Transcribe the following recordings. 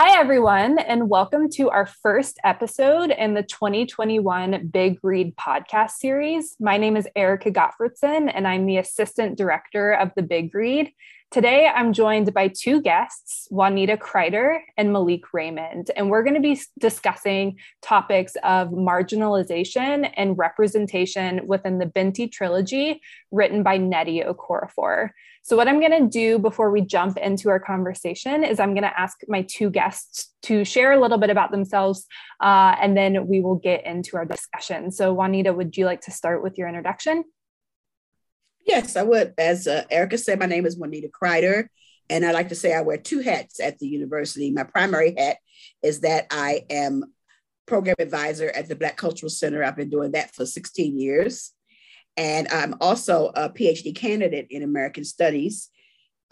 Hi, everyone, and welcome to our first episode in the 2021 Big Read podcast series. My name is Erika Gotfredson, and I'm the Assistant Director of the Big Read. Today, I'm joined by two guests, Juanita Crider and Malik Raymond, and we're going to be discussing topics of marginalization and representation within the Binti trilogy written by Nnedi Okorafor. So what I'm going to do before we jump into our conversation is I'm going to ask my two guests to share a little bit about themselves, and then we will get into our discussion. So Juanita, would you like to start with your introduction? Yes, I would. As Erika said, my name is Juanita Crider, and I like to say I wear two hats at the university. My primary hat is that I am program advisor at the Black Cultural Center. I've been doing that for 16 years. And I'm also a PhD candidate in American Studies.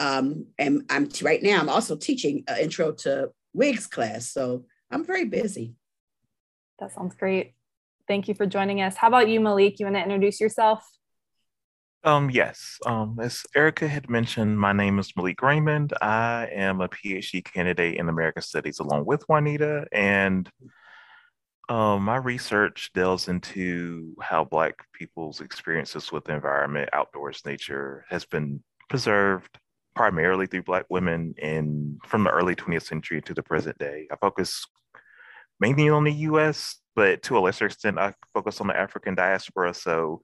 And I'm also teaching an intro to Wigs class. So I'm very busy. That sounds great. Thank you for joining us. How about you, Malik? You want to introduce yourself? Yes. As Erika had mentioned, my name is Malik Raymond. I am a PhD candidate in American Studies along with Juanita, and my research delves into how Black people's experiences with the environment, outdoors, nature has been preserved primarily through Black women from the early 20th century to the present day. I focus mainly on the U.S., but to a lesser extent, I focus on the African diaspora. So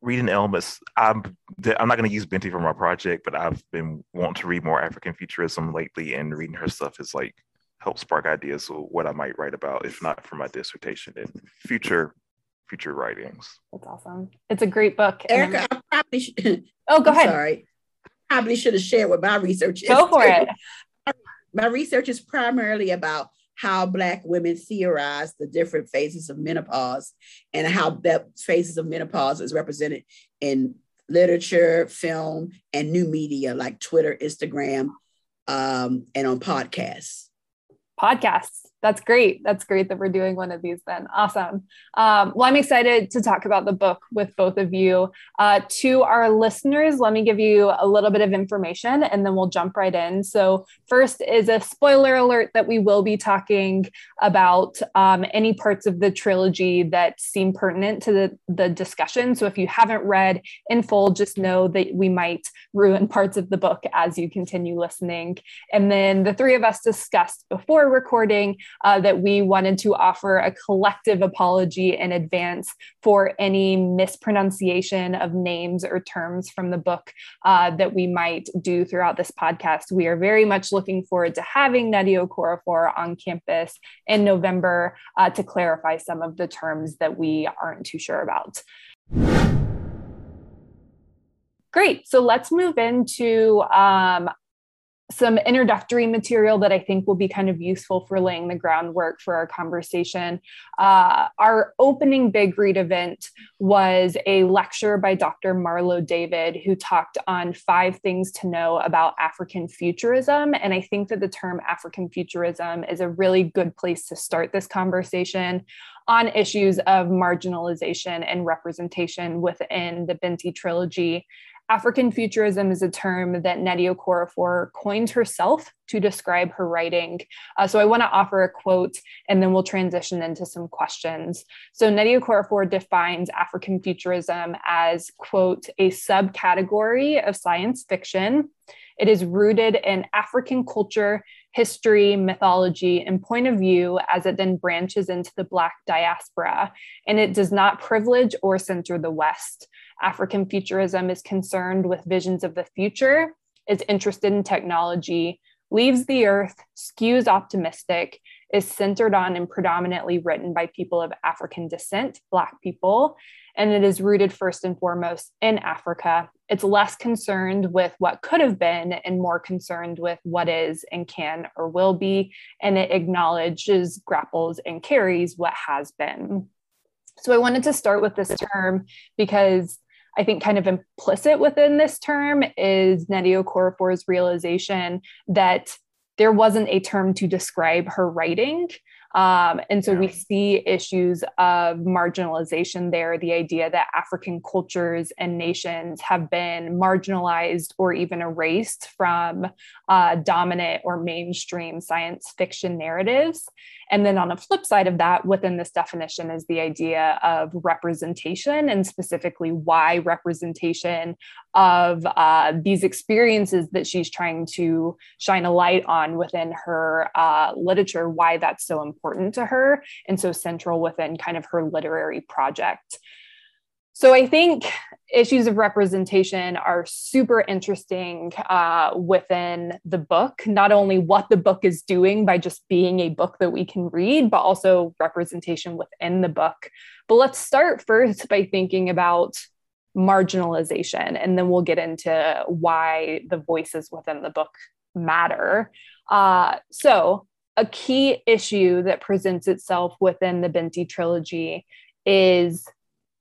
reading elements, I'm not going to use Binti for my project, but I've been wanting to read more Africanfuturism lately, and reading her stuff has helped spark ideas of what I might write about, if not for my dissertation, in future writings. That's awesome. It's a great book. Erika, I probably should. Oh, go ahead. Sorry. I probably should have shared what my research is. Go for it. My research is primarily about how Black women theorize the different phases of menopause and how that phases of menopause is represented in literature, film, and new media like Twitter, Instagram, and on podcasts. That's great. That's great that we're doing one of these then. Awesome. Well, I'm excited to talk about the book with both of you. To our listeners, let me give you a little bit of information and then we'll jump right in. So first is a spoiler alert that we will be talking about any parts of the trilogy that seem pertinent to the discussion. So if you haven't read in full, just know that we might ruin parts of the book as you continue listening. And then the three of us discussed before recording that we wanted to offer a collective apology in advance for any mispronunciation of names or terms from the book that we might do throughout this podcast. We are very much looking forward to having Nnedi Okorafor on campus in November to clarify some of the terms that we aren't too sure about. Great, so let's move into some introductory material that I think will be kind of useful for laying the groundwork for our conversation. Our opening Big Read event was a lecture by Dr. Marlo David, who talked on 5 things to know about African futurism. And I think that the term African futurism is a really good place to start this conversation on issues of marginalization and representation within the Binti trilogy. African futurism is a term that Nnedi Okorafor coined herself to describe her writing. So I want to offer a quote and then we'll transition into some questions. So Nnedi Okorafor defines African futurism as, quote, a subcategory of science fiction. It is rooted in African culture, history, mythology, and point of view as it then branches into the Black diaspora, and it does not privilege or censor the West. African futurism is concerned with visions of the future, is interested in technology, leaves the earth, skews optimistic, is centered on and predominantly written by people of African descent, Black people, and it is rooted first and foremost in Africa. It's less concerned with what could have been and more concerned with what is and can or will be, and it acknowledges, grapples, and carries what has been. So I wanted to start with this term because I think kind of implicit within this term is Nnedi Okorafor's realization that there wasn't a term to describe her writing, And so we see issues of marginalization there, the idea that African cultures and nations have been marginalized or even erased from dominant or mainstream science fiction narratives. And then on the flip side of that, within this definition is the idea of representation, and specifically why representation of these experiences that she's trying to shine a light on within her literature, why that's so important to her and so central within kind of her literary project. So I think issues of representation are super interesting within the book, not only what the book is doing by just being a book that we can read, but also representation within the book. But let's start first by thinking about marginalization, and then we'll get into why the voices within the book matter. So a key issue that presents itself within the Binti trilogy is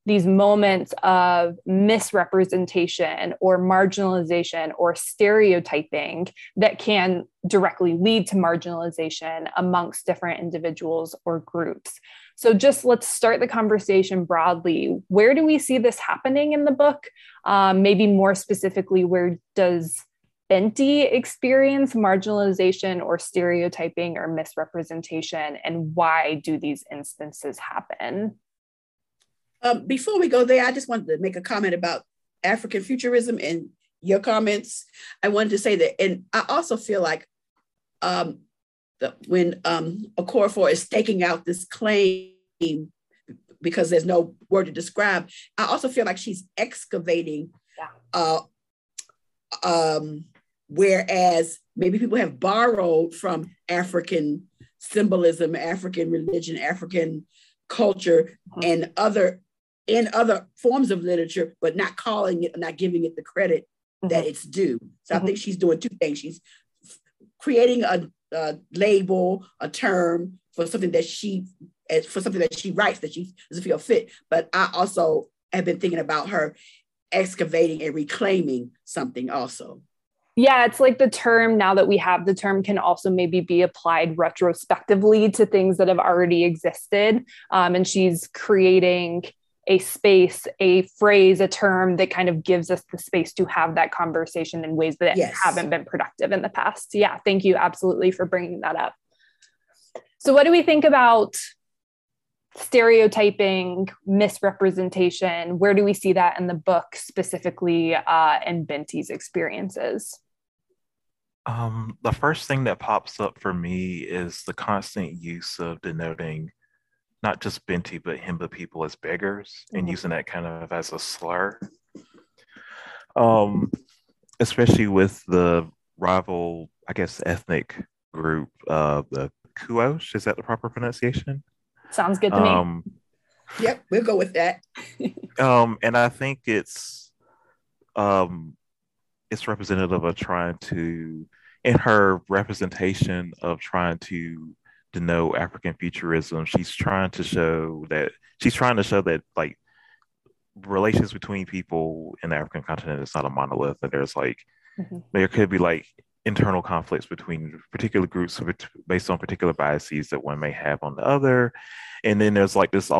these moments of misrepresentation or marginalization or stereotyping that can directly lead to marginalization amongst different individuals or groups. So just let's start the conversation broadly. Where do we see this happening in the book? Maybe more specifically, where does Binti experience marginalization or stereotyping or misrepresentation, and why do these instances happen? Before we go there, I just wanted to make a comment about African futurism and your comments. I wanted to say that, and I also feel like when Okorafor is staking out this claim because there's no word to describe, I also feel like she's excavating, whereas maybe people have borrowed from African symbolism, African religion, African culture, and other forms of literature, but not calling it, not giving it the credit that it's due. So I think she's doing two things. She's creating a label, a term for something that she writes that she doesn't feel fit. But I also have been thinking about her excavating and reclaiming something also. Yeah, it's like the term, now that we have the term, can also maybe be applied retrospectively to things that have already existed. And she's creating a space, a phrase, a term that kind of gives us the space to have that conversation in ways that haven't been productive in the past. Yeah, thank you absolutely for bringing that up. So what do we think about stereotyping, misrepresentation? Where do we see that in the book, specifically in Binti's experiences? The first thing that pops up for me is the constant use of denoting not just Binti, but Himba people as beggars, and using that kind of as a slur. Especially with the rival, I guess, ethnic group, the Khoush, is that the proper pronunciation? Sounds good to me. Yep, we'll go with that. And I think it's representative of trying to, in her representation of trying to denote African futurism, she's trying to show that like relations between people in the African continent is not a monolith, and there's like there could be like internal conflicts between particular groups based on particular biases that one may have on the other. And then there's like this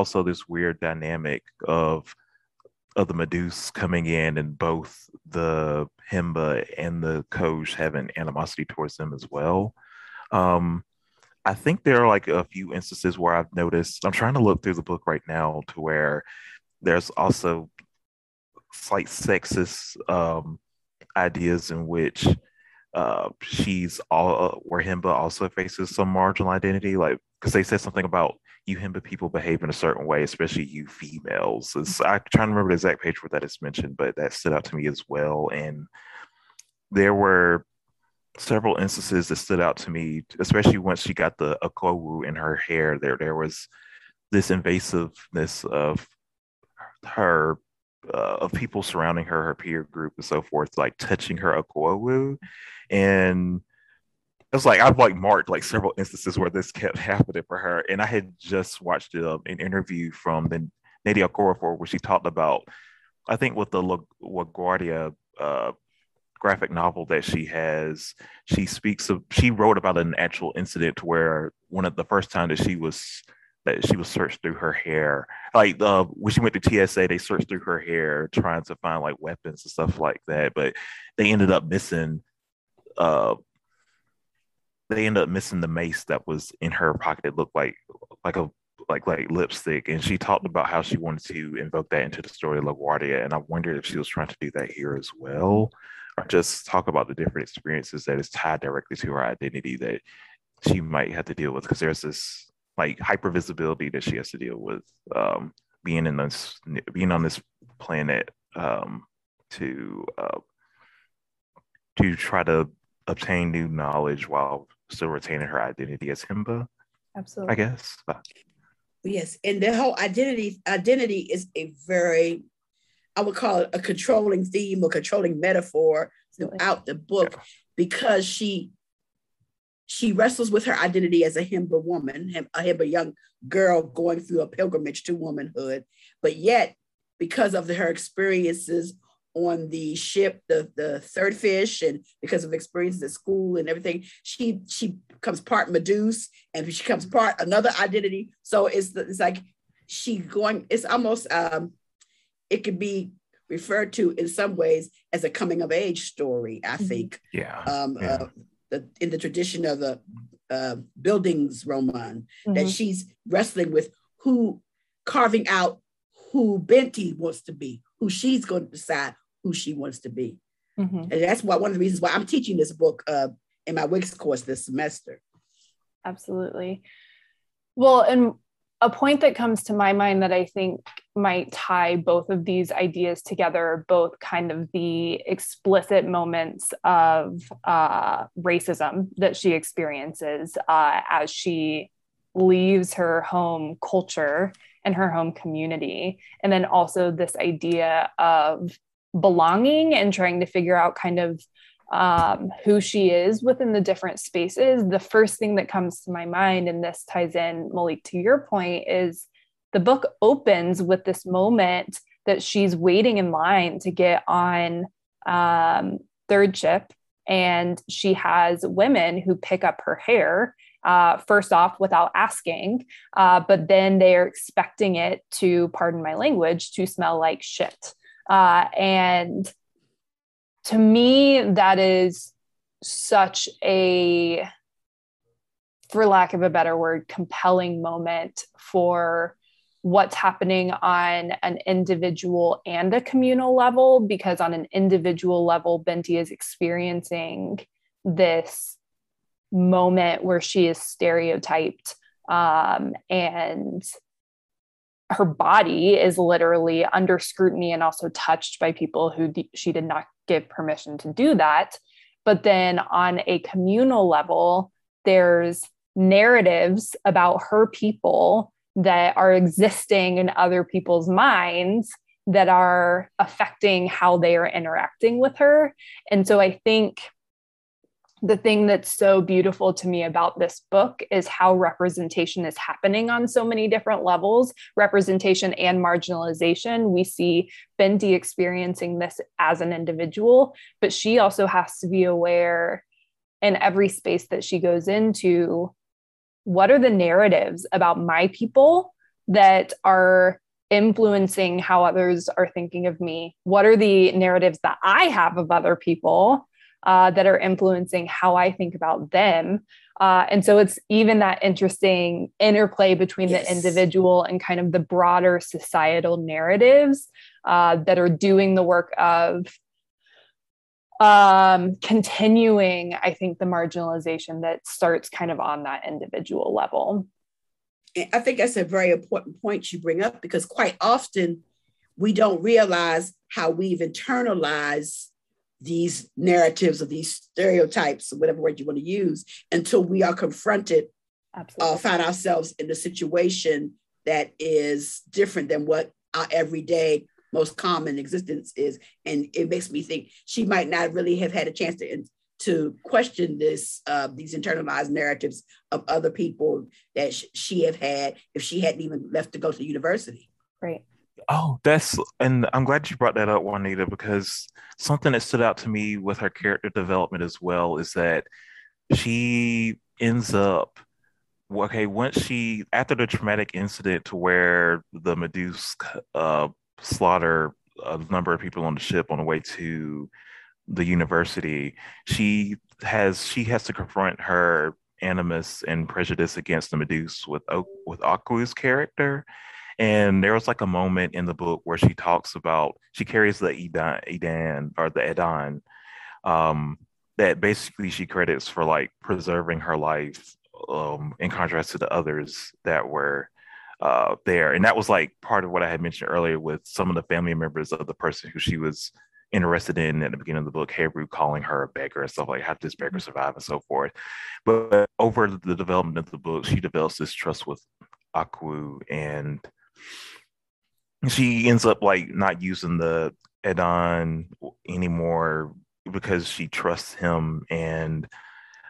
weird dynamic of the Meduse coming in, and both the Himba and the Khoush have an animosity towards them as well. I think there are like a few instances where I've noticed, I'm trying to look through the book right now, to where there's also slight sexist ideas in which where Himba also faces some marginal identity, like because they said something about you Himba people behave in a certain way, especially you females. I'm trying to remember the exact page where that is mentioned, but that stood out to me as well. And there were several instances that stood out to me, especially once she got the Okwu in her hair. There was this invasiveness of her, of people surrounding her, her peer group and so forth, like touching her Okuowu. And it was like, I've like marked like several instances where this kept happening for her. And I had just watched an interview from the Nnedi Okorafor where she talked about, I think with the LaGuardia graphic novel that she has, she wrote about an actual incident where one of the first time that she was searched through her hair, like when she went through TSA, they searched through her hair trying to find like weapons and stuff like that, but they ended up missing the mace that was in her pocket. It looked like lipstick, and she talked about how she wanted to invoke that into the story of LaGuardia, and I wondered if she was trying to do that here as well, or just talk about the different experiences that is tied directly to her identity that she might have to deal with, because there's this like hypervisibility that she has to deal with being on this planet to try to obtain new knowledge while still retaining her identity as Himba. Absolutely, I guess. Yes, and the whole identity is a very, I would call it a controlling theme or controlling metaphor throughout the book, because she wrestles with her identity as a Himba woman, a Himba young girl going through a pilgrimage to womanhood, but yet because of her experiences on the ship, the third fish, and because of experiences at school and everything, she becomes part Meduse and she becomes part another identity. So it's like it's almost, it could be referred to in some ways as a coming of age story, I think. Yeah. In the tradition of the buildings roman, that she's wrestling with carving out who Binti wants to be, who she's going to decide who she wants to be. Mm-hmm. And that's why one of the reasons why I'm teaching this book in my Wix course this semester. Absolutely. Well, and a point that comes to my mind that I think might tie both of these ideas together, both kind of the explicit moments of racism that she experiences as she leaves her home culture and her home community. And then also this idea of belonging and trying to figure out kind of who she is within the different spaces. The first thing that comes to my mind, and this ties in, Malik, to your point, is the book opens with this moment that she's waiting in line to get on third ship. And she has women who pick up her hair first off without asking, but then they're expecting it to, pardon my language, to smell like shit. And to me, that is such a, for lack of a better word, compelling moment for what's happening on an individual and a communal level, because on an individual level, Binti is experiencing this moment where she is stereotyped, and her body is literally under scrutiny and also touched by people who she did not give permission to do that. But then on a communal level, there's narratives about her people that are existing in other people's minds that are affecting how they are interacting with her. And so I think the thing that's so beautiful to me about this book is how representation is happening on so many different levels, representation and marginalization. We see Binti experiencing this as an individual, but she also has to be aware in every space that she goes into, what are the narratives about my people that are influencing how others are thinking of me? What are the narratives that I have of other people that are influencing how I think about them? And so it's even that interesting interplay between the individual and kind of the broader societal narratives that are doing the work of continuing, I think, the marginalization that starts kind of on that individual level. I think that's a very important point you bring up, because quite often we don't realize how we've internalized these narratives or these stereotypes, or whatever word you want to use, until we are confronted or find ourselves in a situation that is different than what our everyday most common existence is. And it makes me think she might not really have had a chance to question this, these internalized narratives of other people that she have had if she hadn't even left to go to university. Right. Oh, and I'm glad you brought that up, Juanita, because something that stood out to me with her character development as well is that she ends up, after the traumatic incident to where the Meduse slaughter a number of people on the ship on the way to the university, she has to confront her animus and prejudice against the Meduse with Okwu's character. And there was like a moment in the book where she talks about, she carries the Edan, that basically she credits for like preserving her life in contrast to the others that were there. And that was like part of what I had mentioned earlier with some of the family members of the person who she was interested in at the beginning of the book, Hebrew calling her a beggar and stuff, like how did this beggar survive and so forth. But over the development of the book, she develops this trust with Okwu, and she ends up like not using the Edan anymore because she trusts him. And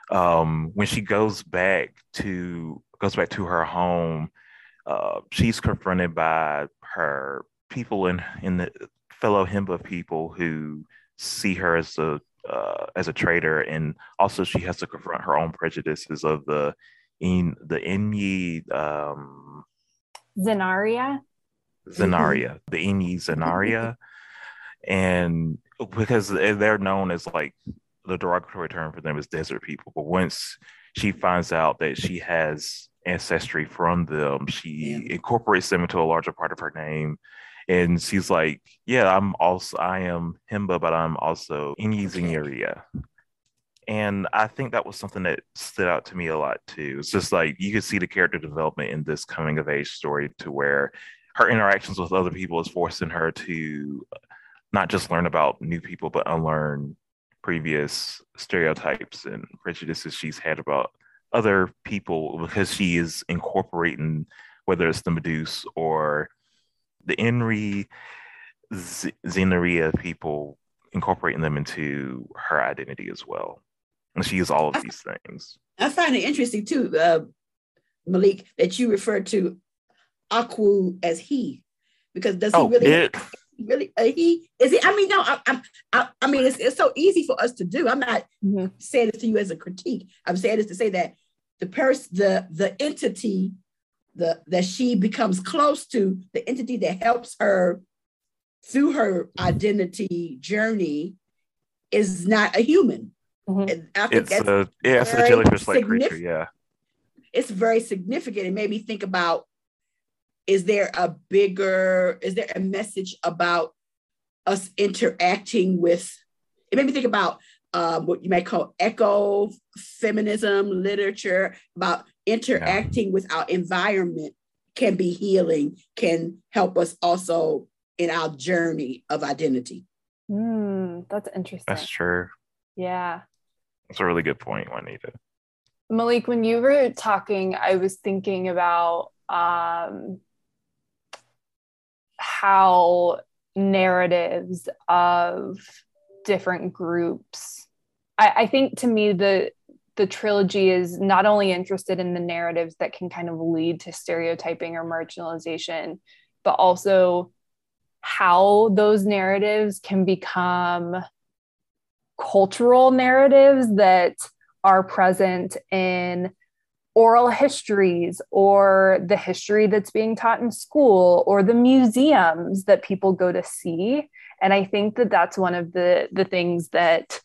when she goes back to her home, she's confronted by her people in the fellow Himba people who see her as a traitor, and also she has to confront her own prejudices of the Enyi Zinariya, the Enyi Zinariya, and because they're known as like, the derogatory term for them is desert people. But once she finds out that she has ancestry from them, she incorporates them into a larger part of her name. And she's like, yeah, I am Himba, but I'm also Enyi Zinariya. And I think that was something that stood out to me a lot too. It's just like, you can see the character development in this coming of age story to where her interactions with other people is forcing her to not just learn about new people, but unlearn previous stereotypes and prejudices she's had about other people, because she is incorporating, whether it's the Meduse or the Enyi Zinariya people, incorporating them into her identity as well. And she is all of these things. I find it interesting too, Malik, that you refer to Okwu as he, because does he really... Really, he is he? I mean, no. I mean, it's so easy for us to do. I'm not saying this to you as a critique. I'm saying this to say that the person, the entity, that she becomes close to, the entity that helps her through her identity journey, is not a human. Mm-hmm. I think it's a jellyfish-like creature. Yeah, it's very significant. It made me think about, is there a message about us interacting with, it made me think about what you might call ecofeminism literature, about interacting with our environment can be healing, can help us also in our journey of identity. That's interesting. That's true. Yeah. That's a really good point, Juanita. Malik, when you were talking, I was thinking about how narratives of different groups, I think to me the trilogy is not only interested in the narratives that can kind of lead to stereotyping or marginalization, but also how those narratives can become cultural narratives that are present in oral histories, or the history that's being taught in school, or the museums that people go to see. And I think that that's one of the things that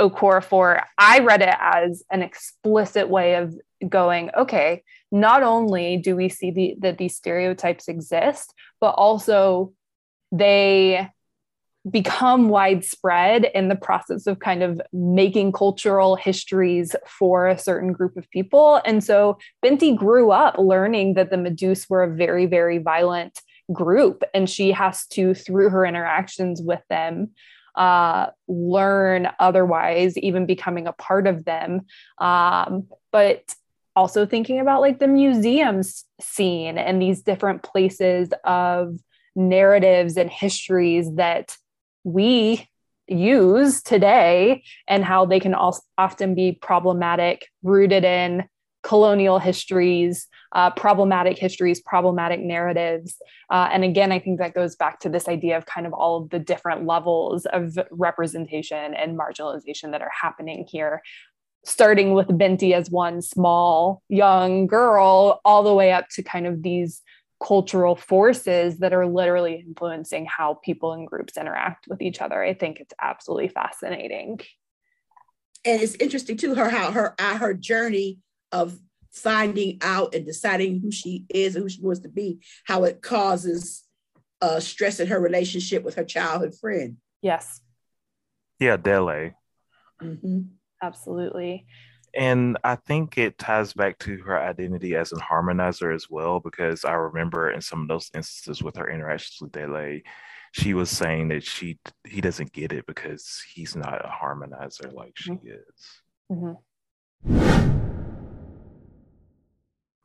Okorafor, I read it as an explicit way of going, okay, not only do we see that these stereotypes exist, but also they become widespread in the process of kind of making cultural histories for a certain group of people. And so Binti grew up learning that the Meduse were a very, very violent group. And she has to, through her interactions with them, learn otherwise, even becoming a part of them. But also thinking about like the museum scene and these different places of narratives and histories that we use today, and how they can also often be problematic, rooted in colonial histories, problematic histories, problematic narratives. And again, I think that goes back to this idea of kind of all of the different levels of representation and marginalization that are happening here, starting with Binti as one small young girl, all the way up to kind of these cultural forces that are literally influencing how people and groups interact with each other. I think it's absolutely fascinating. And it's interesting too, her journey of finding out and deciding who she is and who she wants to be, how it causes stress in her relationship with her childhood friend. Yes. Yeah, Dele. Mm-hmm. Absolutely. And I think it ties back to her identity as a harmonizer as well, because I remember in some of those instances with her interactions with Dele, she was saying that he doesn't get it because he's not a harmonizer like she is. Mm-hmm.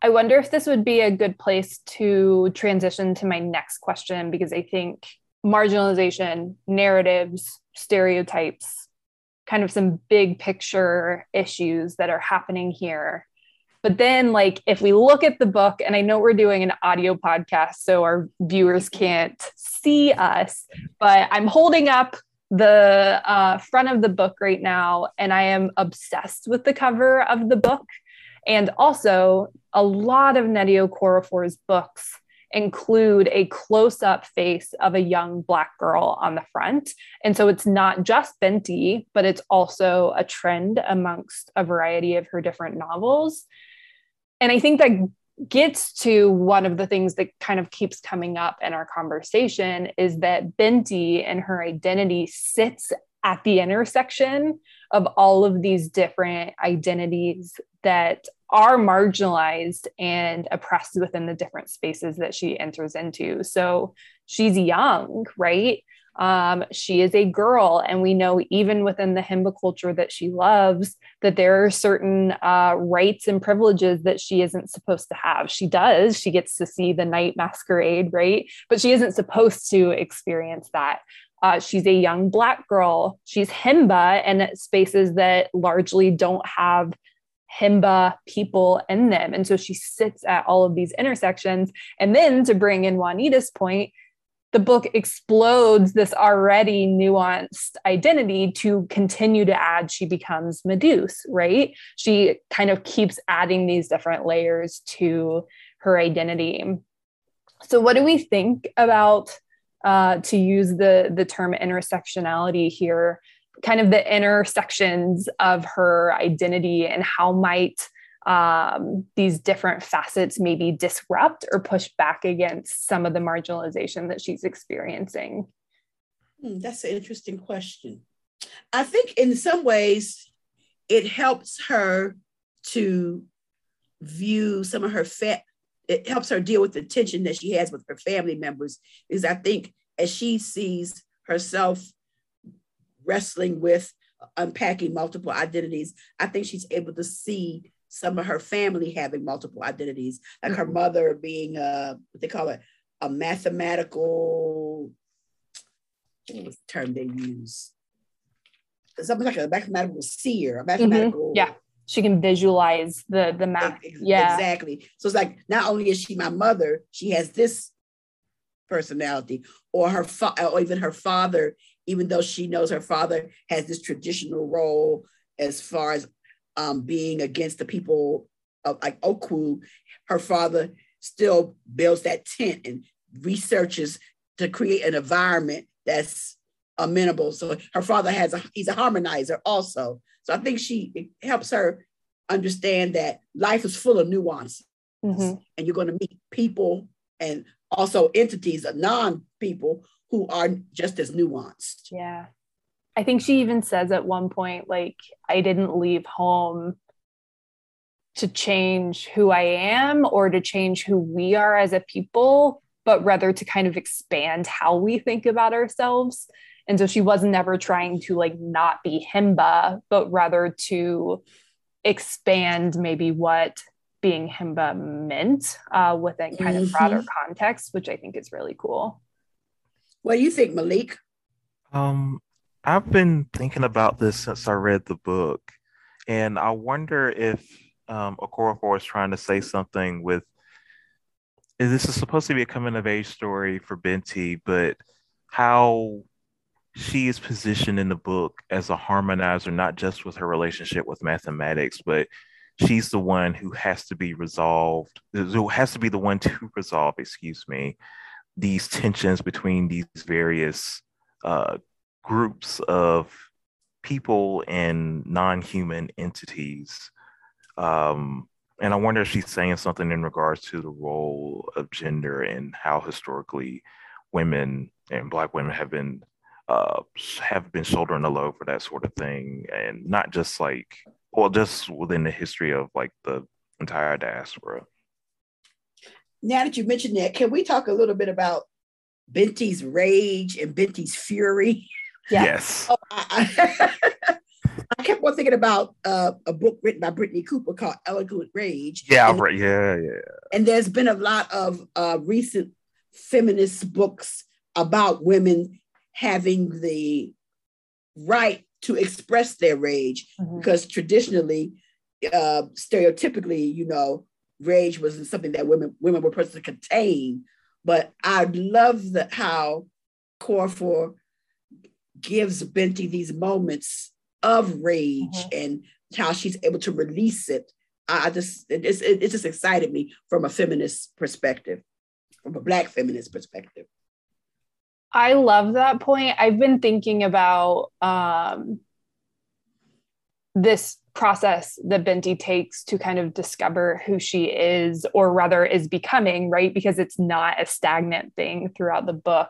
I wonder if this would be a good place to transition to my next question, because I think marginalization, narratives, stereotypes, kind of some big picture issues that are happening here. But then, like, if we look at the book, and I know we're doing an audio podcast, so our viewers can't see us, but I'm holding up the front of the book right now, and I am obsessed with the cover of the book. And also, a lot of Nnedi Okorafor's books include a close-up face of a young Black girl on the front. And so it's not just Binti, but it's also a trend amongst a variety of her different novels. And I think that gets to one of the things that kind of keeps coming up in our conversation, is that Binti and her identity sits at the intersection of all of these different identities that are marginalized and oppressed within the different spaces that she enters into. So she's young, right? She is a girl. And we know even within the Himba culture that she loves, that there are certain rights and privileges that she isn't supposed to have. She does. She gets to see the night masquerade, right? But she isn't supposed to experience that. She's a young Black girl. She's Himba, and spaces that largely don't have Himba people in them. And so she sits at all of these intersections. And then, to bring in Juanita's point, the book explodes this already nuanced identity to continue to add. She becomes Meduse, right? She kind of keeps adding these different layers to her identity. So what do we think about, to use the term intersectionality here, kind of the intersections of her identity, and how might these different facets maybe disrupt or push back against some of the marginalization that she's experiencing? That's an interesting question. I think in some ways it helps her to view some of her it helps her deal with the tension that she has with her family members, because I think as she sees herself wrestling with unpacking multiple identities, I think she's able to see some of her family having multiple identities, like her mother being what they call it, a mathematical, what was the term they use? Something like a mathematical seer, a mathematical. Mm-hmm. Yeah. She can visualize the math. Yeah, exactly. So it's like, not only is she my mother, she has this personality, or or even her father, even though she knows her father has this traditional role as far as being against the people of, like, Okwu, her father still builds that tent and researches to create an environment that's amenable. So her father he's a harmonizer also. So I think it helps her understand that life is full of nuances, and you're going to meet people and also entities of non-people who are just as nuanced. Yeah. I think she even says at one point, like, I didn't leave home to change who I am or to change who we are as a people, but rather to kind of expand how we think about ourselves. And so she was never trying to, like, not be Himba, but rather to expand maybe what being Himba meant within kind of broader context, which I think is really cool. What do you think, Malik? I've been thinking about this since I read the book, and I wonder if Okorafor is trying to say something with, this is supposed to be a coming of age story for Binti, but how she is positioned in the book as a harmonizer, not just with her relationship with mathematics, but she's the one who has to be resolved, who has to be the one to resolve, these tensions between these various groups of people and non-human entities. And I wonder if she's saying something in regards to the role of gender and how historically women and Black women have been shouldering the load for that sort of thing. And not just like, well, just within the history of like the entire diaspora. Now that you mentioned that, can we talk a little bit about Binti's rage and Binti's fury? Yeah. Yes. Oh, I kept on thinking about a book written by Brittany Cooper called Eloquent Rage. Yeah, and, yeah. And there's been a lot of recent feminist books about women having the right to express their rage, mm-hmm. because traditionally, stereotypically, rage wasn't something that women were supposed to contain. But I love that how Okorafor gives Binti these moments of rage, mm-hmm. and how she's able to release it. It just excited me from a feminist perspective, from a Black feminist perspective. I love that point. I've been thinking about this process that Binti takes to kind of discover who she is, or rather is becoming, right? Because it's not a stagnant thing throughout the book.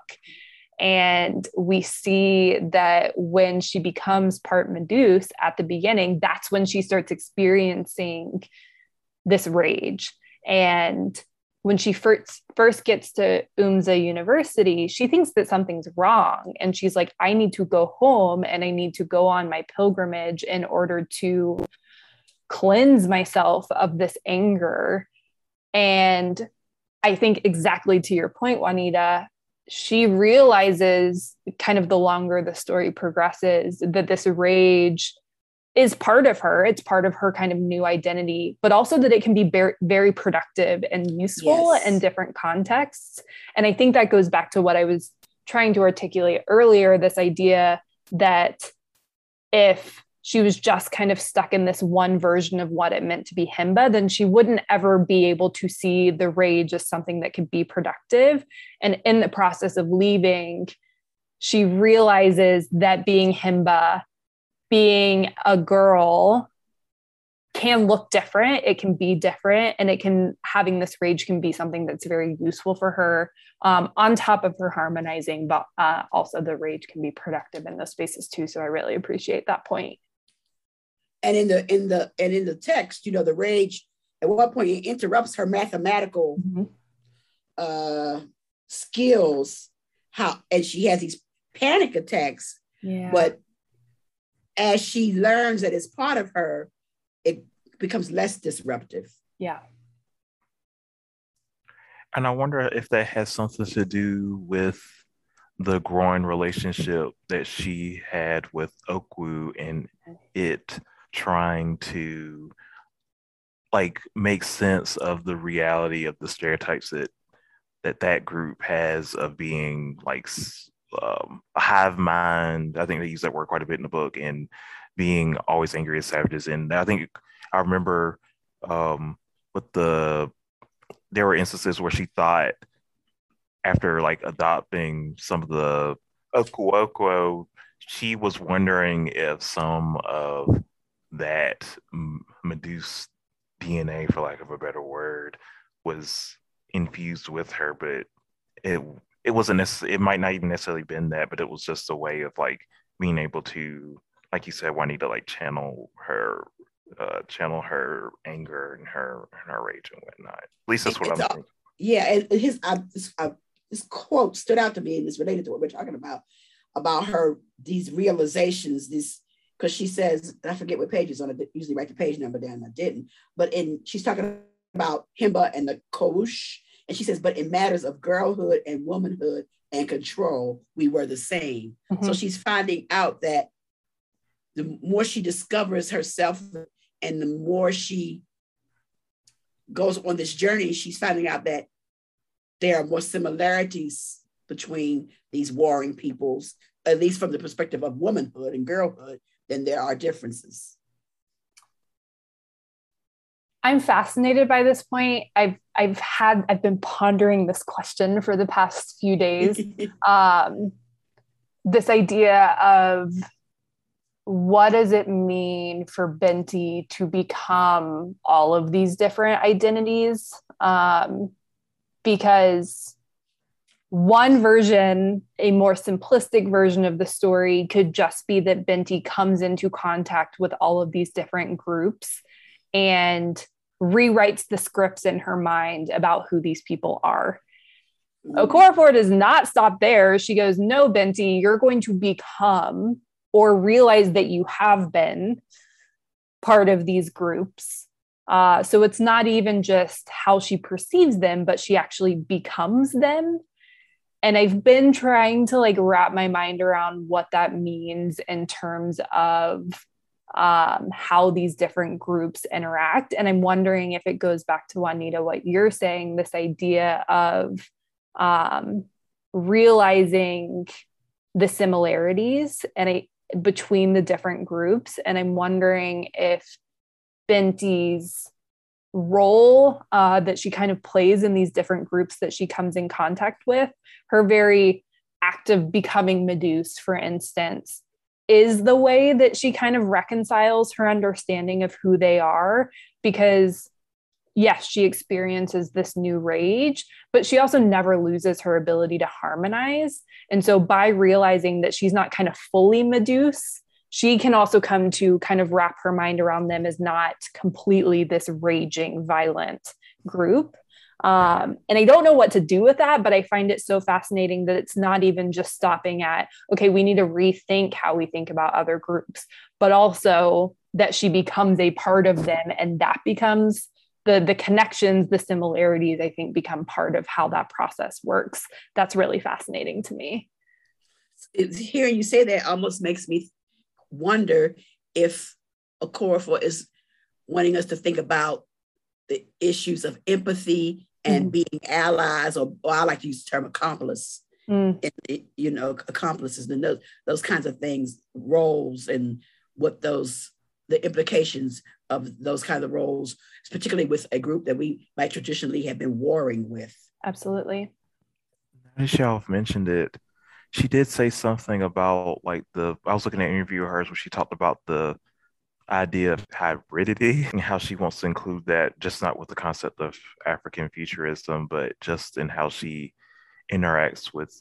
And we see that when she becomes part Meduse at the beginning, that's when she starts experiencing this rage. And when she first gets to Oomza University, she thinks that something's wrong. And she's like, I need to go home and I need to go on my pilgrimage in order to cleanse myself of this anger. And I think exactly to your point, Juanita, she realizes kind of the longer the story progresses that this rage is part of her. It's part of her kind of new identity, but also that it can be very, very productive and useful, yes. in different contexts. And I think that goes back to what I was trying to articulate earlier, this idea that if she was just kind of stuck in this one version of what it meant to be Himba, then she wouldn't ever be able to see the rage as something that could be productive. And in the process of leaving, she realizes that being Himba, being a girl, can look different. It can be different. And having this rage can be something that's very useful for her, on top of her harmonizing, but also the rage can be productive in those spaces too. So I really appreciate that point. And in the text, the rage at one point it interrupts her mathematical, mm-hmm. Skills. And she has these panic attacks. Yeah. But as she learns that it's part of her, it becomes less disruptive. Yeah. And I wonder if that has something to do with the growing relationship that she had with Okwu and it trying to like make sense of the reality of the stereotypes that group has of being like a hive mind. I think they use that word quite a bit in the book, and being always angry at savages. And I think I remember there were instances where she thought after like adopting some of the Okuoko, she was wondering if some of that Meduse DNA, for lack of a better word, was infused with her, but it wasn't necessarily, it might not even necessarily been that, but it was just a way of like being able to, like you said, Juanita, like channel her anger and her rage and whatnot. At least that's what I'm thinking. Yeah, and his quote stood out to me, and it's related to what we're talking about her, these realizations, because she says, I forget what page is on it, I usually write the page number down, and I didn't, but she's talking about Himba and the Khoush, and she says, but in matters of girlhood and womanhood and control, we were the same. Mm-hmm. So she's finding out that the more she discovers herself and the more she goes on this journey, she's finding out that there are more similarities between these warring peoples, at least from the perspective of womanhood and girlhood, than there are differences. I'm fascinated by this point. I've been pondering this question for the past few days. This idea of what does it mean for Binti to become all of these different identities? Because one version, a more simplistic version of the story, could just be that Binti comes into contact with all of these different groups and rewrites the scripts in her mind about who these people are. Okorafor does not stop there. She goes, no, Binti, you're going to become or realize that you have been part of these groups. So it's not even just how she perceives them, but she actually becomes them. And I've been trying to like wrap my mind around what that means in terms of how these different groups interact. And I'm wondering if it goes back to, Juanita, what you're saying, this idea of realizing the similarities and between the different groups. And I'm wondering if Binti's role that she kind of plays in these different groups that she comes in contact with, her very act of becoming Meduse, for instance, is the way that she kind of reconciles her understanding of who they are. Because yes, she experiences this new rage, but she also never loses her ability to harmonize. And so by realizing that she's not kind of fully Meduse, she can also come to kind of wrap her mind around them as not completely this raging, violent group. And I don't know what to do with that, but I find it so fascinating that it's not even just stopping at, okay, we need to rethink how we think about other groups, but also that she becomes a part of them, and that becomes the connections, the similarities, I think, become part of how that process works. That's really fascinating to me. Hearing you say that almost makes me wonder if Okorafor is wanting us to think about the issues of empathy and being allies, or I like to use the term accomplice, and, you know, accomplices and those kinds of things, roles, and what those, the implications of those kind of roles, particularly with a group that we might traditionally have been warring with. Absolutely. Michelle mentioned it. She did say something about I was looking at an interview of hers where she talked about the idea of hybridity and how she wants to include that, just not with the concept of African futurism, but just in how she interacts with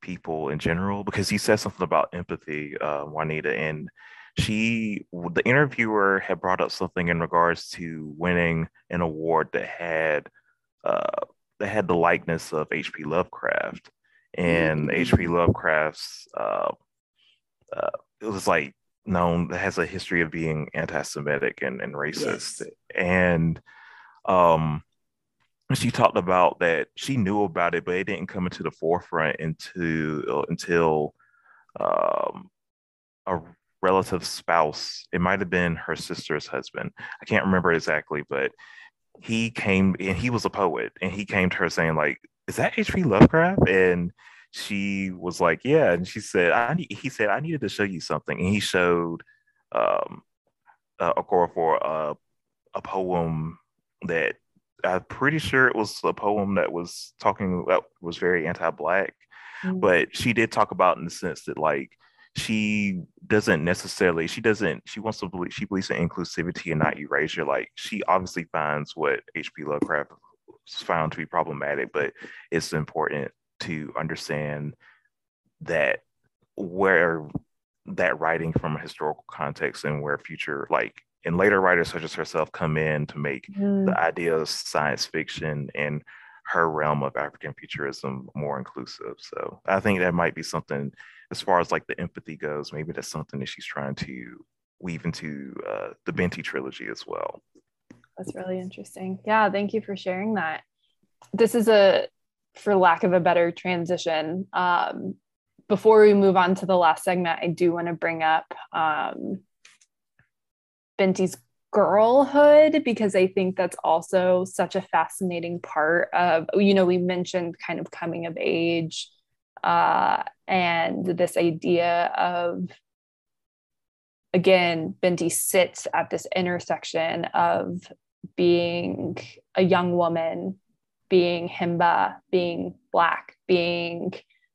people in general. Because you said something about empathy, Juanita, and the interviewer had brought up something in regards to winning an award that had the likeness of H.P. Lovecraft, and H.P. Lovecraft's it was known, has a history of being anti-Semitic and racist. Yes. And she talked about that she knew about it, but it didn't come into the forefront until a relative spouse. It might have been her sister's husband. I can't remember exactly, but he came, and he was a poet, and he came to her saying, is that H.P. Lovecraft? And she was like, yeah. And she said, he said, I needed to show you something. And he showed Okorafor a poem that I'm pretty sure it was a poem that was very anti-Black. Mm-hmm. But she did talk about in the sense that she believes in inclusivity and not erasure. She obviously finds what H.P. Lovecraft found to be problematic, but it's important to understand that where that writing from a historical context and where future, and later writers such as herself come in to make the idea of science fiction and her realm of African futurism more inclusive. So I think that might be something, as far as the empathy goes, maybe that's something that she's trying to weave into the Binti trilogy as well. That's really interesting. Yeah, thank you for sharing that. This is for lack of a better transition. Before we move on to the last segment, I do want to bring up Binti's girlhood, because I think that's also such a fascinating part of, you know, we mentioned kind of coming of age and this idea of, again, Binti sits at this intersection of being a young woman, being Himba, being Black, being,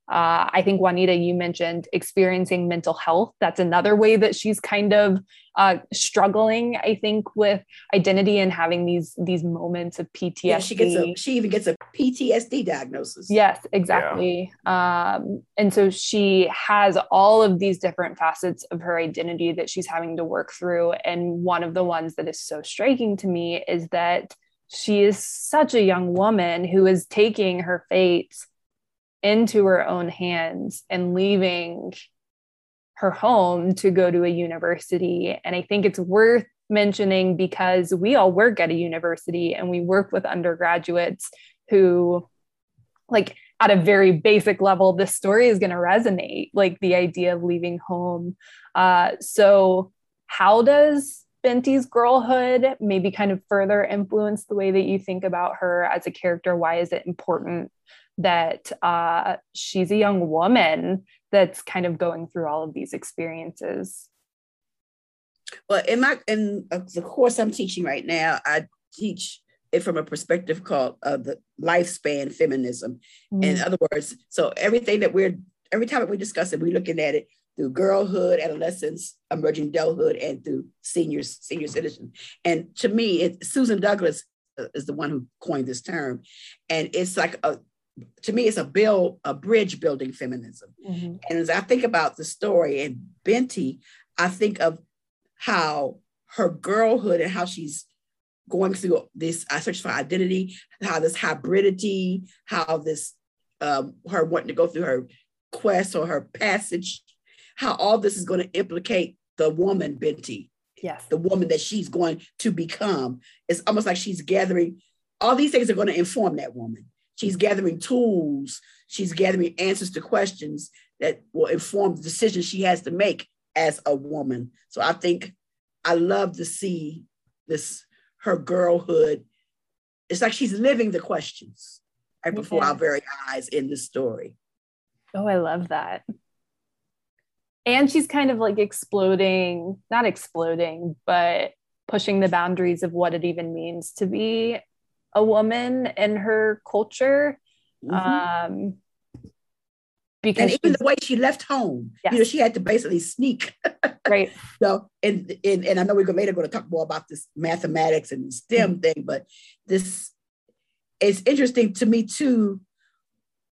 I think, Juanita, you mentioned experiencing mental health. That's another way that she's kind of struggling, I think, with identity and having these moments of PTSD. Yeah, she even gets a PTSD diagnosis. Yes, exactly. Yeah. And so she has all of these different facets of her identity that she's having to work through. And one of the ones that is so striking to me is that she is such a young woman who is taking her fate into her own hands and leaving her home to go to a university. And I think it's worth mentioning because we all work at a university and we work with undergraduates who, like, at a very basic level, this story is going to resonate, like the idea of leaving home. So how does Binti's girlhood maybe kind of further influence the way that you think about her as a character? Why is it important that she's a young woman that's kind of going through all of these experiences? Well, in the course I'm teaching right now, I teach it from a perspective called the lifespan feminism. Mm-hmm. In other words, so every topic we discuss it, we're looking at it through girlhood, adolescence, emerging adulthood, and through senior citizen. And to me, Susan Douglas is the one who coined this term, and it's like a bridge building feminism. Mm-hmm. And as I think about the story and Binti, I think of how her girlhood and how she's going through this search for identity, how this hybridity, how this, her wanting to go through her quest or her passage, how all this is going to implicate the woman Binti. Yes. The woman that she's going to become. It's almost like she's gathering, all these things are going to inform that woman. She's gathering tools. She's gathering answers to questions that will inform the decisions she has to make as a woman. So I think I love to see this, her girlhood. It's like she's living the questions right before our very eyes in this story. Oh, I love that. And she's kind of like but pushing the boundaries of what it even means to be a woman in her culture. Mm-hmm. Because and even the way she left home, yes. You know, she had to basically sneak. Right. So, and I know we're later going to talk more about this mathematics and STEM thing, but this is interesting to me too.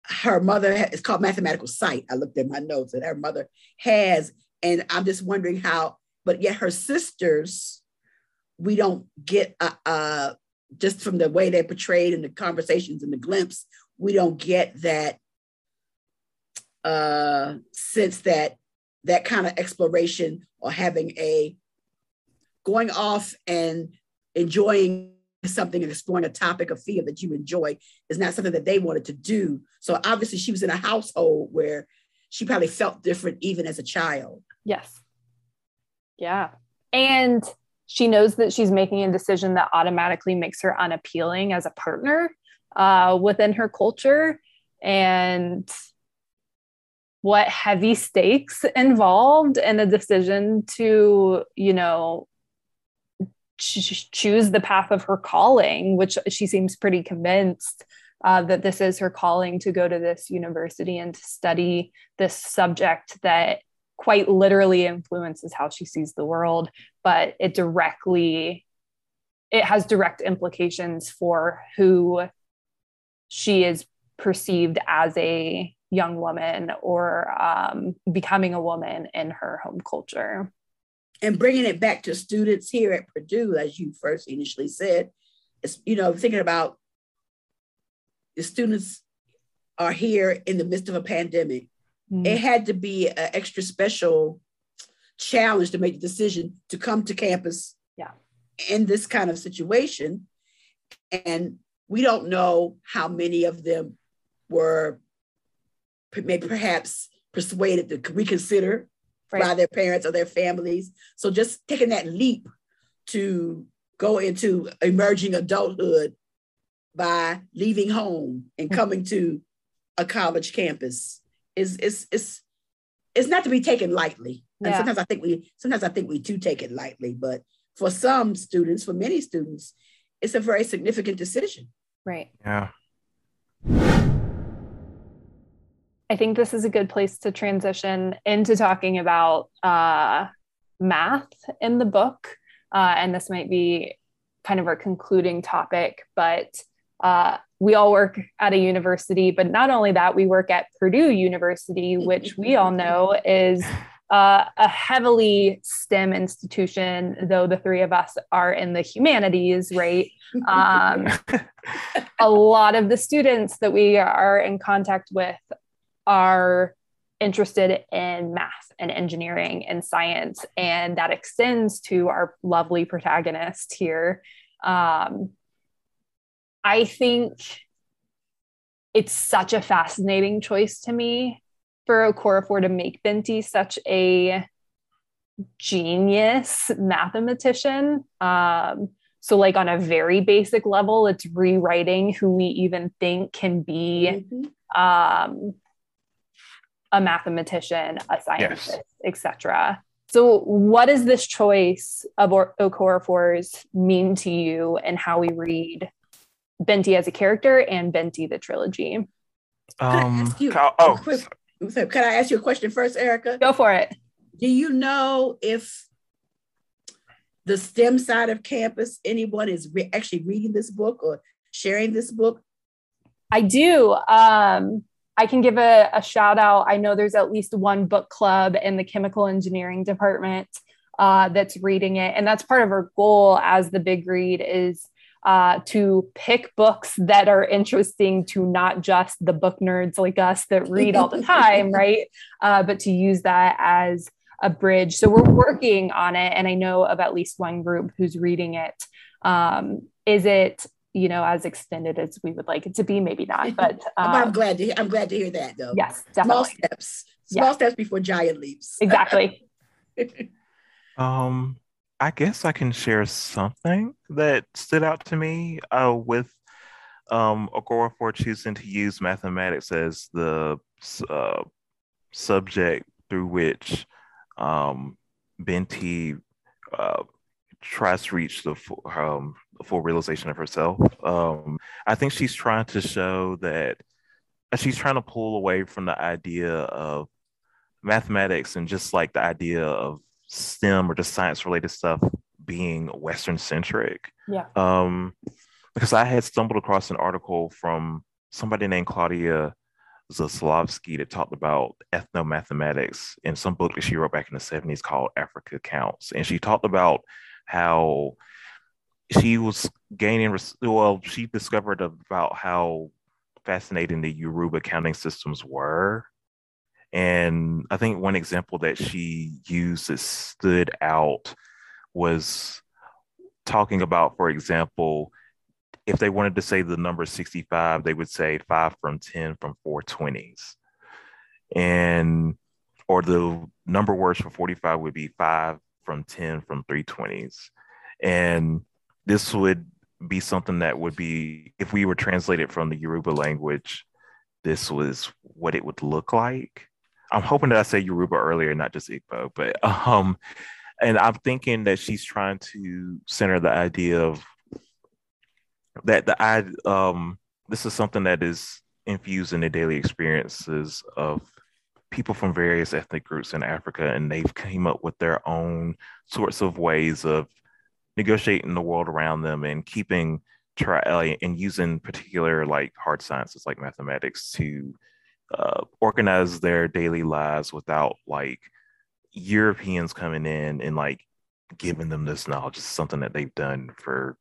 Her mother, it's called mathematical sight. I looked at my notes that her mother has, and I'm just wondering how, but yet her sisters, we don't get just from the way they're portrayed and the conversations and the glimpse, we don't get that sense that kind of exploration or going off and enjoying something and exploring a topic or field that you enjoy is not something that they wanted to do. So obviously she was in a household where she probably felt different even as a child. Yes. Yeah. And she knows that she's making a decision that automatically makes her unappealing as a partner within her culture, and what heavy stakes involved in a decision to, you know, choose the path of her calling, which she seems pretty convinced that this is her calling, to go to this university and to study this subject that quite literally influences how she sees the world, but it has direct implications for who she is perceived as a young woman, or becoming a woman in her home culture. And bringing it back to students here at Purdue, as you first initially said, is, you know, thinking about the students are here in the midst of a pandemic. It had to be an extra special challenge to make the decision to come to campus in this kind of situation. And we don't know how many of them were perhaps persuaded to reconsider by their parents or their families. So just taking that leap to go into emerging adulthood by leaving home and coming to a college campus is not to be taken lightly. Yeah. And sometimes I think we do take it lightly, but for some students, for many students, it's a very significant decision. Right. Yeah. I think this is a good place to transition into talking about math in the book. And this might be kind of our concluding topic, but we all work at a university, but not only that, we work at Purdue University, which we all know is a heavily STEM institution, though the three of us are in the humanities, right? A lot of the students that we are in contact with are interested in math and engineering and science, and that extends to our lovely protagonist here. I think it's such a fascinating choice to me for Okorafor to make Binti such a genius mathematician. So like on a very basic level, it's rewriting who we even think can be a mathematician, a scientist, yes, etc. So what does this choice of Okorafor's mean to you and how we read Binti as a character and Binti the trilogy? Can I ask you a question first, Erika? Go for it. Do you know if the STEM side of campus, anyone is actually reading this book or sharing this book? I do. I can give a shout out. I know there's at least one book club in the chemical engineering department that's reading it. And that's part of our goal as the big read is to pick books that are interesting to not just the book nerds like us that read all the time, right? But to use that as a bridge. So we're working on it. And I know of at least one group who's reading it. Is it, you know, as extended as we would like it to be? Maybe not, but I'm glad to hear that though. Yes, definitely. Small steps before giant leaps. Exactly. I guess I can share something that stood out to me with Okorafor choosing to use mathematics as the subject through which Binti tries to reach the full realization of herself. I think she's trying to show that she's trying to pull away from the idea of mathematics and just like the idea of STEM or just science related stuff being Western centric. Yeah. Because I had stumbled across an article from somebody named Claudia Zaslavsky that talked about ethnomathematics in some book that she wrote back in the 70s called Africa Counts. And she talked about how she was she discovered about how fascinating the Yoruba counting systems were. And I think one example that she used that stood out was talking about, for example, if they wanted to say the number 65, they would say 5 from 10 from 420s. And, or the number words for 45 would be 5 from 10 from 320s. And this would be something that would be, if we were translated from the Yoruba language, this was what it would look like. I'm hoping that I say Yoruba earlier, not just Igbo, but, and I'm thinking that she's trying to center the idea of that this is something that is infused in the daily experiences of people from various ethnic groups in Africa, and they've came up with their own sorts of ways of negotiating the world around them and using particular like hard sciences like mathematics to organize their daily lives without like Europeans coming in and like giving them this knowledge. It's something that they've done for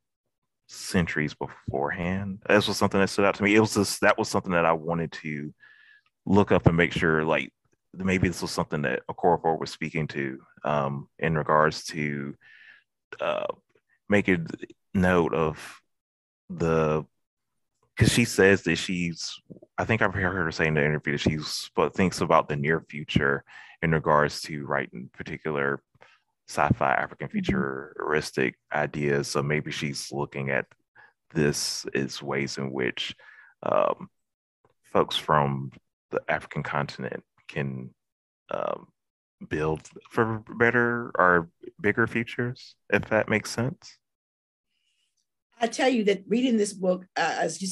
centuries beforehand. This was something that stood out to me. It was just, that was something that I wanted to look up and make sure like maybe this was something that Okorafor was speaking to in regards to make a note of because she says that I think I've heard her say in the interview that she thinks about the near future in regards to writing particular sci-fi African futuristic ideas. So maybe she's looking at this as ways in which folks from the African continent can build for better or bigger futures, if that makes sense. I tell you that reading this book, as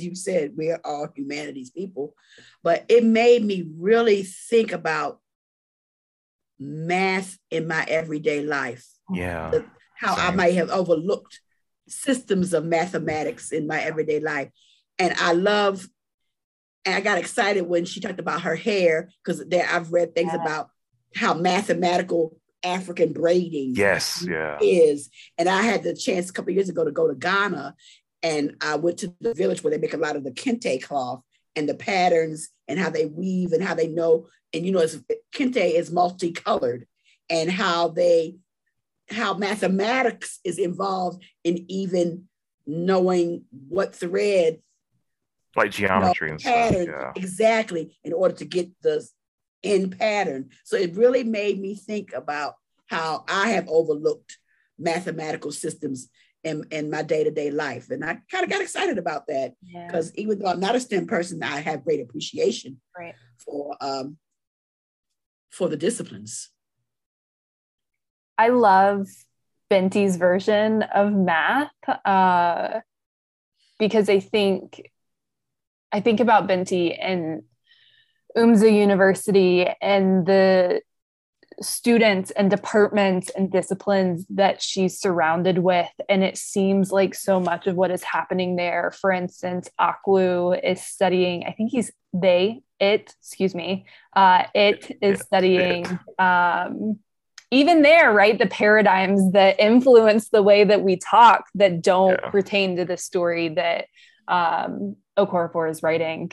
you said, we are all humanities people, but it made me really think about math in my everyday life. Yeah. How same. I might have overlooked systems of mathematics in my everyday life. And I got excited when she talked about her hair, because there I've read things about how mathematical African braiding is. And I had the chance a couple of years ago to go to Ghana, and I went to the village where they make a lot of the kente cloth and the patterns and how they weave and how they know. And you know, kente is multicolored, and how mathematics is involved in even knowing what thread, like geometry, you know, and pattern, stuff. Yeah. Exactly, in order to get the end pattern. So it really made me think about how I have overlooked mathematical systems in my day-to-day life. And I kind of got excited about that, because even though I'm not a STEM person, I have great appreciation for the disciplines. I love Binti's version of math because I think about Binti and Oomza University and the students and departments and disciplines that she's surrounded with. And it seems like so much of what is happening there. For instance, Okwu is studying, I think even there, right? The paradigms that influence the way that we talk that don't pertain to the story that Okorafor is writing.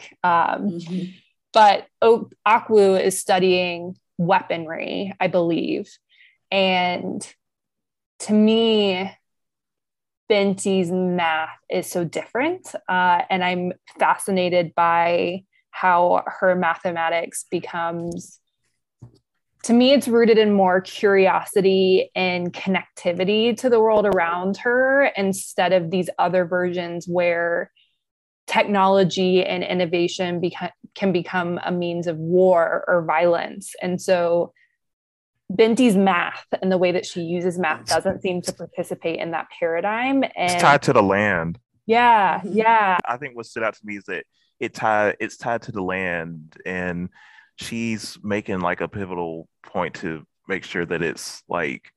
But Okwu is studying weaponry, I believe. And to me, Binti's math is so different. And I'm fascinated by how her mathematics becomes, to me, it's rooted in more curiosity and connectivity to the world around her, instead of these other versions where technology and innovation can become a means of war or violence. And so Binti's math and the way that she uses math doesn't seem to participate in that paradigm. And it's tied to the land. Yeah, yeah. I think what stood out to me is that it's tied to the land, and she's making like a pivotal point to make sure that it's like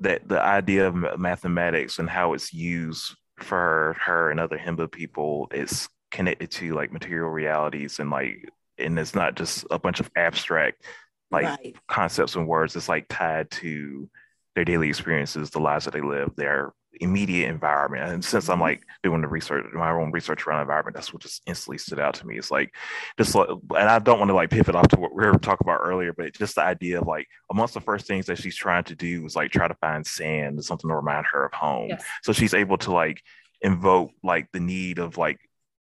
that the idea of mathematics and how it's used for her and other Himba people is connected to like material realities, and like, and it's not just a bunch of abstract like concepts and words. It's like tied to their daily experiences, the lives that they live, their immediate environment. And since I'm like doing the research, my own research around environment, that's what just instantly stood out to me. It's like, just like, and I don't want to like pivot off to what we were talking about earlier, but just the idea of like, amongst the first things that she's trying to do is like try to find sand, something to remind her of home. Yes. So she's able to like invoke like the need of like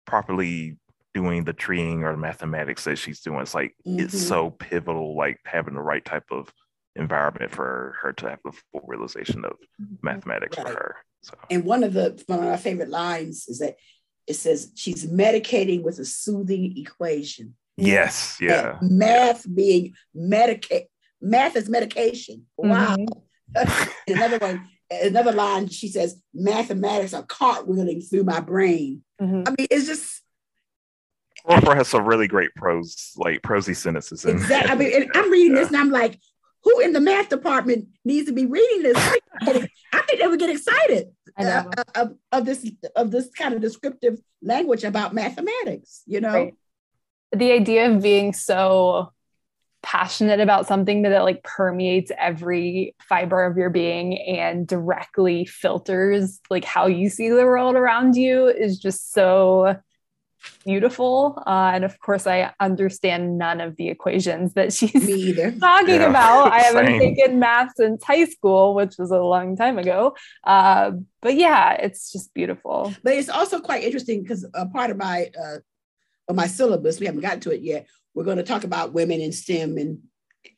properly doing the treeing or the mathematics that she's doing. It's like, it's so pivotal, like having the right type of environment for her to have the full realization of mathematics for her. So. And one of my favorite lines is that it says she's medicating with a soothing equation. Yes, yeah. And math is medication. Wow. Another line, she says, mathematics are cartwheeling through my brain. I mean, it's just, Oprah has some really great prosy sentences. Exactly. I mean, and I'm reading this and I'm like, who in the math department needs to be reading this? I think they would get excited of this kind of descriptive language about mathematics, you know? Right. The idea of being so passionate about something that it like permeates every fiber of your being and directly filters like how you see the world around you is just so beautiful. And of course, I understand none of the equations that she's talking about. I haven't taken math since high school, which was a long time ago. But yeah, it's just beautiful. But it's also quite interesting because a part of my syllabus, we haven't gotten to it yet. We're going to talk about women in STEM and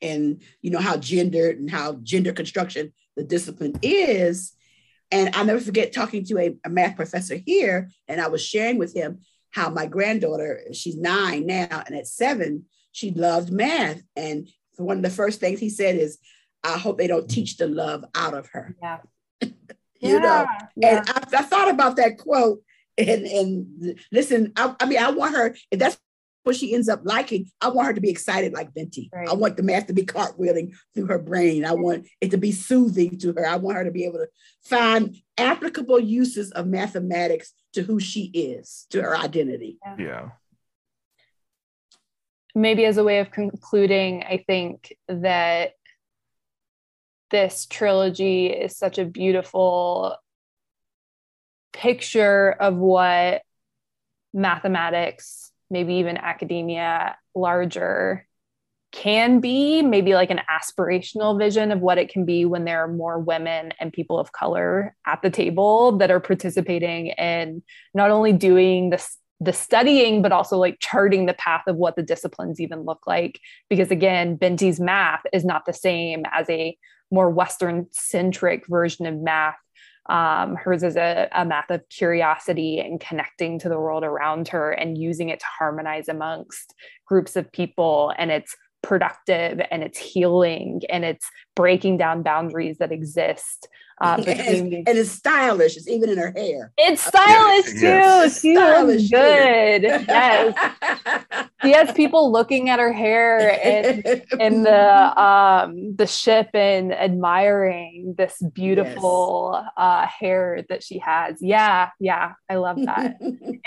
and you know how gendered and how gender construction the discipline is. And I'll never forget talking to a math professor here, and I was sharing with him how my granddaughter, she's 9 now, and at 7, she loved math. And one of the first things he said is, I hope they don't teach the love out of her. Yeah. And I thought about that quote, and listen, I mean, I want her, if that's what she ends up liking, I want her to be excited like Binti. Right. I want the math to be cartwheeling through her brain. I want it to be soothing to her. I want her to be able to find applicable uses of mathematics to who she is, to her identity. Yeah. Maybe as a way of concluding, I think that this trilogy is such a beautiful picture of what mathematics, maybe even academia larger, can be, maybe like an aspirational vision of what it can be when there are more women and people of color at the table that are participating in not only doing the studying, but also like charting the path of what the disciplines even look like. Because again, Binti's math is not the same as a more Western centric version of math. Hers is a math of curiosity and connecting to the world around her and using it to harmonize amongst groups of people. And it's productive and it's healing and it's breaking down boundaries that exist. And it's stylish. It's even in her hair. It's stylish too. Yes. She looks good. Yes. She has people looking at her hair in the ship and admiring this beautiful hair that she has. Yeah. Yeah. I love that.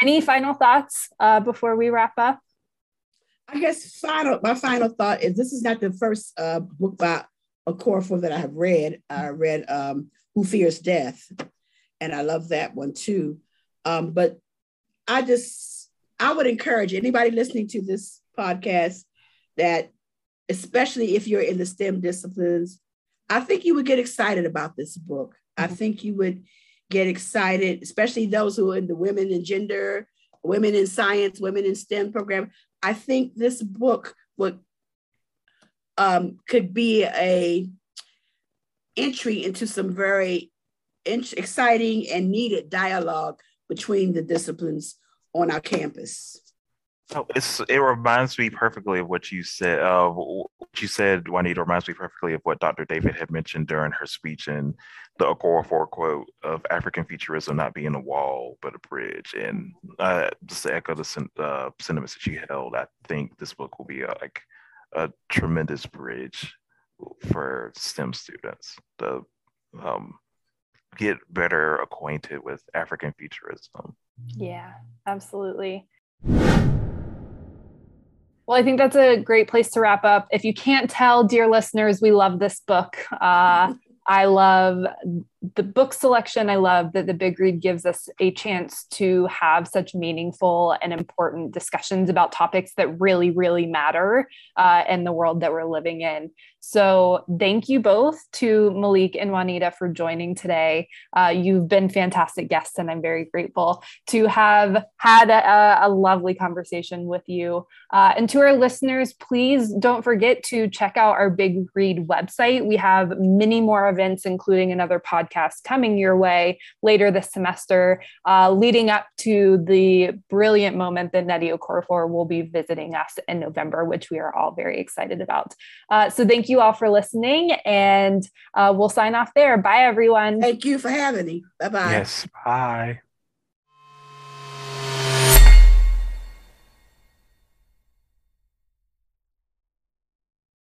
Any final thoughts before we wrap up? I guess my final thought is this is not the first book by Okorafor that I have read. I read Who Fears Death, and I love that one too. But I would encourage anybody listening to this podcast that, especially if you're in the STEM disciplines, I think you would get excited about this book. I think you would get excited, especially those who are in the women in gender, women in science, women in STEM program. I think this book could be a entry into some very exciting and needed dialogue between the disciplines on our campus. Oh, it reminds me perfectly of what you said. Juanita, reminds me perfectly of what Dr. David had mentioned during her speech and the Okorafor quote of Africanfuturism not being a wall but a bridge. And just to echo the sentiments that you held, I think this book will be a tremendous bridge for STEM students to get better acquainted with Africanfuturism. Yeah, absolutely. Well, I think that's a great place to wrap up. If you can't tell, dear listeners, we love this book. I love the book selection. I love that the Big Read gives us a chance to have such meaningful and important discussions about topics that really, really matter in the world that we're living in. So thank you both to Malik and Juanita for joining today. You've been fantastic guests, and I'm very grateful to have had a lovely conversation with you. And to our listeners, please don't forget to check out our Big Read website. We have many more events, including another podcast coming your way later this semester, leading up to the brilliant moment that Nnedi Okorafor will be visiting us in November, which we are all very excited about. So thank you all for listening, and we'll sign off there. Bye, everyone. Thank you for having me. Bye-bye. Yes, bye.